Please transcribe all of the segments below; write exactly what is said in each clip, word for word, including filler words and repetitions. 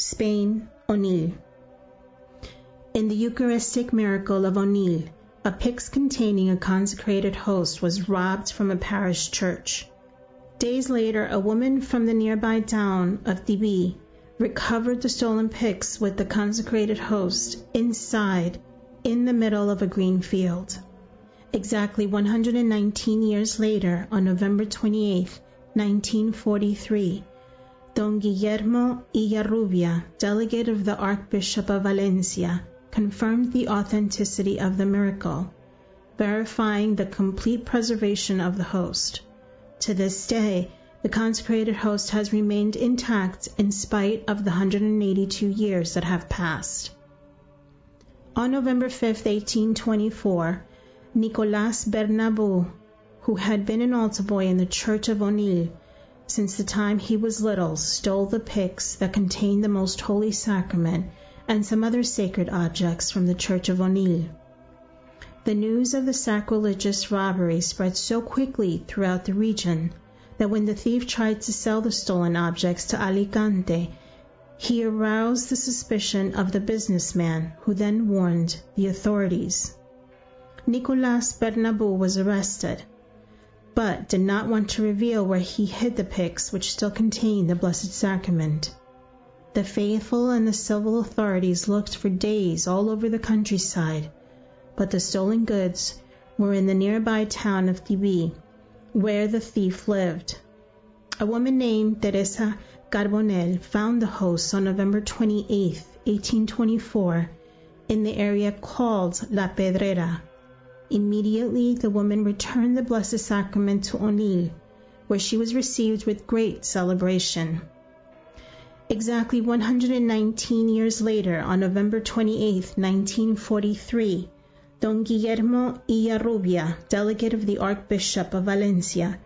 Spain, Onil. In the Eucharistic miracle of Onil, a pyx containing a consecrated host was robbed from a parish church. Days later, a woman from the nearby town of Tibi recovered the stolen pyx with the consecrated host inside, in the middle of a green field. Exactly one hundred nineteen years later, on November twenty-eighth, nineteen forty-three, Don Guillermo Iarrubia, delegate of the Archbishop of Valencia, confirmed the authenticity of the miracle, verifying the complete preservation of the host. To this day, the consecrated host has remained intact in spite of the one hundred eighty-two years that have passed. On November fifth, eighteen twenty-four, Nicolás Bernabeu, who had been an altar boy in the church of Onil since the time he was little, stole the pyx that contained the Most Holy Sacrament and some other sacred objects from the church of Onil. The news of the sacrilegious robbery spread so quickly throughout the region that when the thief tried to sell the stolen objects to Alicante, he aroused the suspicion of the businessman, who then warned the authorities. Nicolás Bernabeu was arrested, but did not want to reveal where he hid the pyx which still contained the Blessed Sacrament. The faithful and the civil authorities looked for days all over the countryside, but the stolen goods were in the nearby town of Tibi, where the thief lived. A woman named Teresa Carbonell found the host on November twenty-eighth, eighteen twenty-four, in the area called La Pedrera. Immediately, the woman returned the Blessed Sacrament to Onil, where she was received with great celebration. Exactly one hundred nineteen years later, on November twenty-eighth, nineteen forty-three, Don Guillermo Iarrubia, delegate of the Archbishop of Valencia,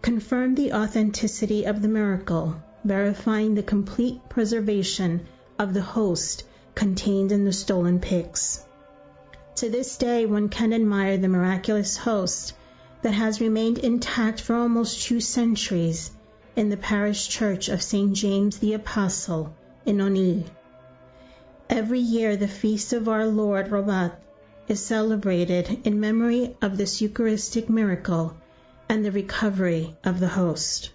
confirmed the authenticity of the miracle, verifying the complete preservation of the host contained in the stolen pyx. To this day, one can admire the miraculous host that has remained intact for almost two centuries in the parish church of Saint James the Apostle in Onil. Every year, the feast of our Lord Robat is celebrated in memory of this Eucharistic miracle and the recovery of the host.